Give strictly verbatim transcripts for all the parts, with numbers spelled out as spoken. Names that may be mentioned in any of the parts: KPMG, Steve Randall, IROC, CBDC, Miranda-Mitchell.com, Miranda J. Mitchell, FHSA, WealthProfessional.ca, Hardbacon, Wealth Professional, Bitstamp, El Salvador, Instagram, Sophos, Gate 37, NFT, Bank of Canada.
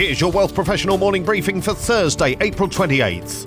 Here's your Wealth Professional morning briefing for Thursday, April twenty-eighth.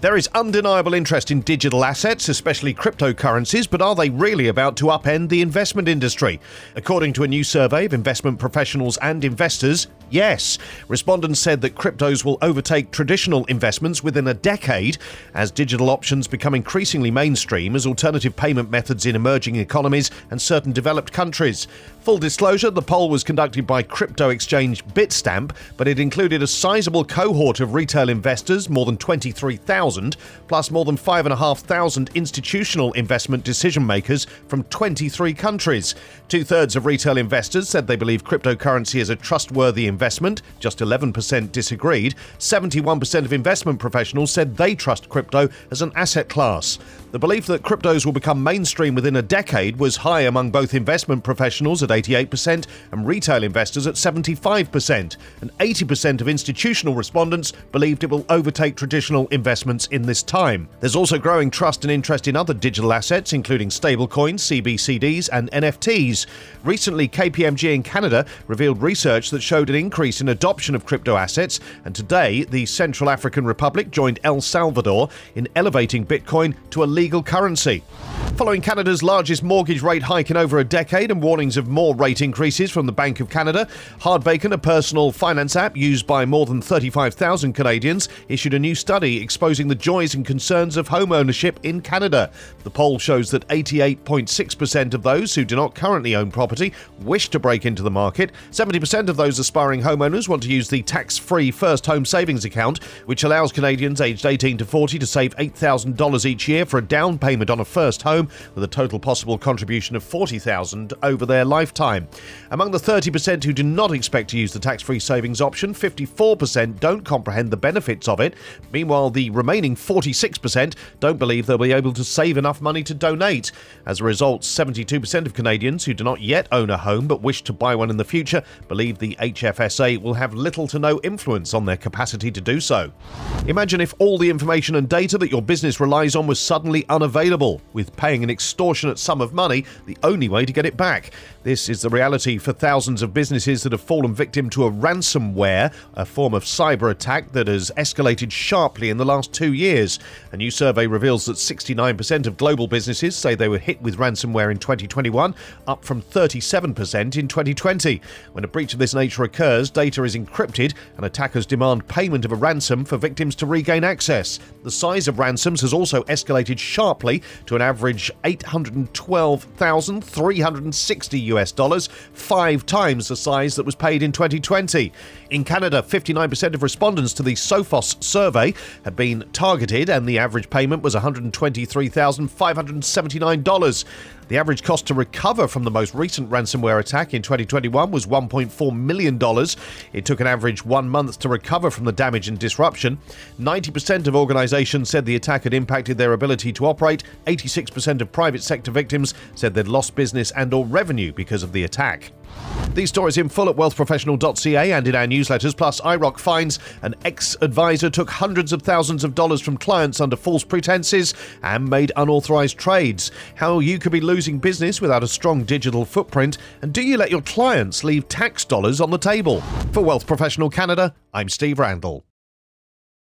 There is undeniable interest in digital assets, especially cryptocurrencies, but are they really about to upend the investment industry? According to a new survey of investment professionals and investors, yes. Respondents said that cryptos will overtake traditional investments within a decade as digital options become increasingly mainstream as alternative payment methods in emerging economies and certain developed countries. Full disclosure, the poll was conducted by crypto exchange Bitstamp, but it included a sizable cohort of retail investors, more than twenty-three thousand, plus more than five thousand five hundred institutional investment decision-makers from twenty-three countries. Two-thirds of retail investors said they believe cryptocurrency is a trustworthy investment. investment, just eleven percent disagreed. seventy-one percent of investment professionals said they trust crypto as an asset class. The belief that cryptos will become mainstream within a decade was high among both investment professionals at eighty-eight percent and retail investors at seventy-five percent, and eighty percent of institutional respondents believed it will overtake traditional investments in this time. There's also growing trust and interest in other digital assets, including stablecoins, C B C Ds and N F Ts. Recently, K P M G in Canada revealed research that showed an increase in adoption of crypto assets, and today the Central African Republic joined El Salvador in elevating Bitcoin to a legal currency. Following Canada's largest mortgage rate hike in over a decade and warnings of more rate increases from the Bank of Canada, Hardbacon, a personal finance app used by more than thirty-five thousand Canadians, issued a new study exposing the joys and concerns of home ownership in Canada. The poll shows that eighty-eight point six percent of those who do not currently own property wish to break into the market. seventy percent of those aspiring homeowners want to use the tax-free First Home Savings Account, which allows Canadians aged eighteen to forty to save eight thousand dollars each year for a down payment on a first home, with a total possible contribution of forty thousand dollars over their lifetime. Among the thirty percent who do not expect to use the tax-free savings option, fifty-four percent don't comprehend the benefits of it. Meanwhile, the remaining forty-six percent don't believe they'll be able to save enough money to donate. As a result, seventy-two percent of Canadians who do not yet own a home but wish to buy one in the future believe the F H S A will have little to no influence on their capacity to do so. Imagine if all the information and data that your business relies on was suddenly unavailable, with paying an extortionate sum of money the only way to get it back. This is the reality for thousands of businesses that have fallen victim to a ransomware, a form of cyber attack that has escalated sharply in the last two years. A new survey reveals that sixty-nine percent of global businesses say they were hit with ransomware in twenty twenty-one, up from thirty-seven percent in twenty twenty. When a breach of this nature occurs, data is encrypted and attackers demand payment of a ransom for victims to regain access. The size of ransoms has also escalated sharply to an average eight hundred twelve thousand three hundred sixty U S dollars, five times the size that was paid in twenty twenty. In Canada, fifty-nine percent of respondents to the Sophos survey had been targeted, and the average payment was one hundred twenty-three thousand five hundred seventy-nine dollars. The average cost to recover from the most recent ransomware attack in twenty twenty-one was one point four million dollars. It took an average one month to recover from the damage and disruption. ninety percent of organizations said the attack had impacted their ability to operate. eighty-six percent of private sector victims said they'd lost business and or revenue because of the attack. These stories in full at Wealth Professional dot c a and in our newsletters. Plus, I R O C finds an ex-advisor took hundreds of thousands of dollars from clients under false pretenses and made unauthorized trades. How you could be losing business without a strong digital footprint, and do you let your clients leave tax dollars on the table? For Wealth Professional Canada, I'm Steve Randall.